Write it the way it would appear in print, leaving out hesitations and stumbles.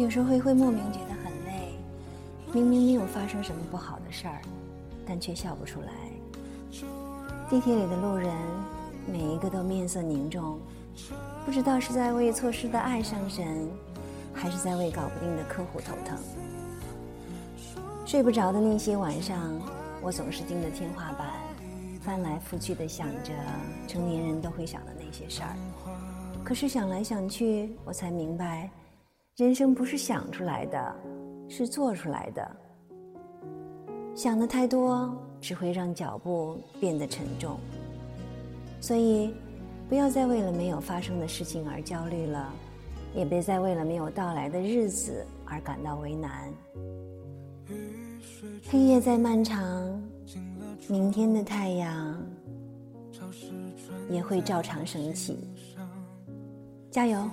有时候会莫名觉得很累，明明没有发生什么不好的事儿，但却笑不出来。地铁里的路人每一个都面色凝重，不知道是在为错失的爱伤神，还是在为搞不定的客户头疼。睡不着的那些晚上，我总是盯着天花板，翻来覆去地想着成年人都会想的那些事儿。可是想来想去，我才明白，人生不是想出来的，是做出来的。想的太多，只会让脚步变得沉重。所以，不要再为了没有发生的事情而焦虑了，也别再为了没有到来的日子而感到为难。黑夜再漫长，明天的太阳也会照常升起，加油！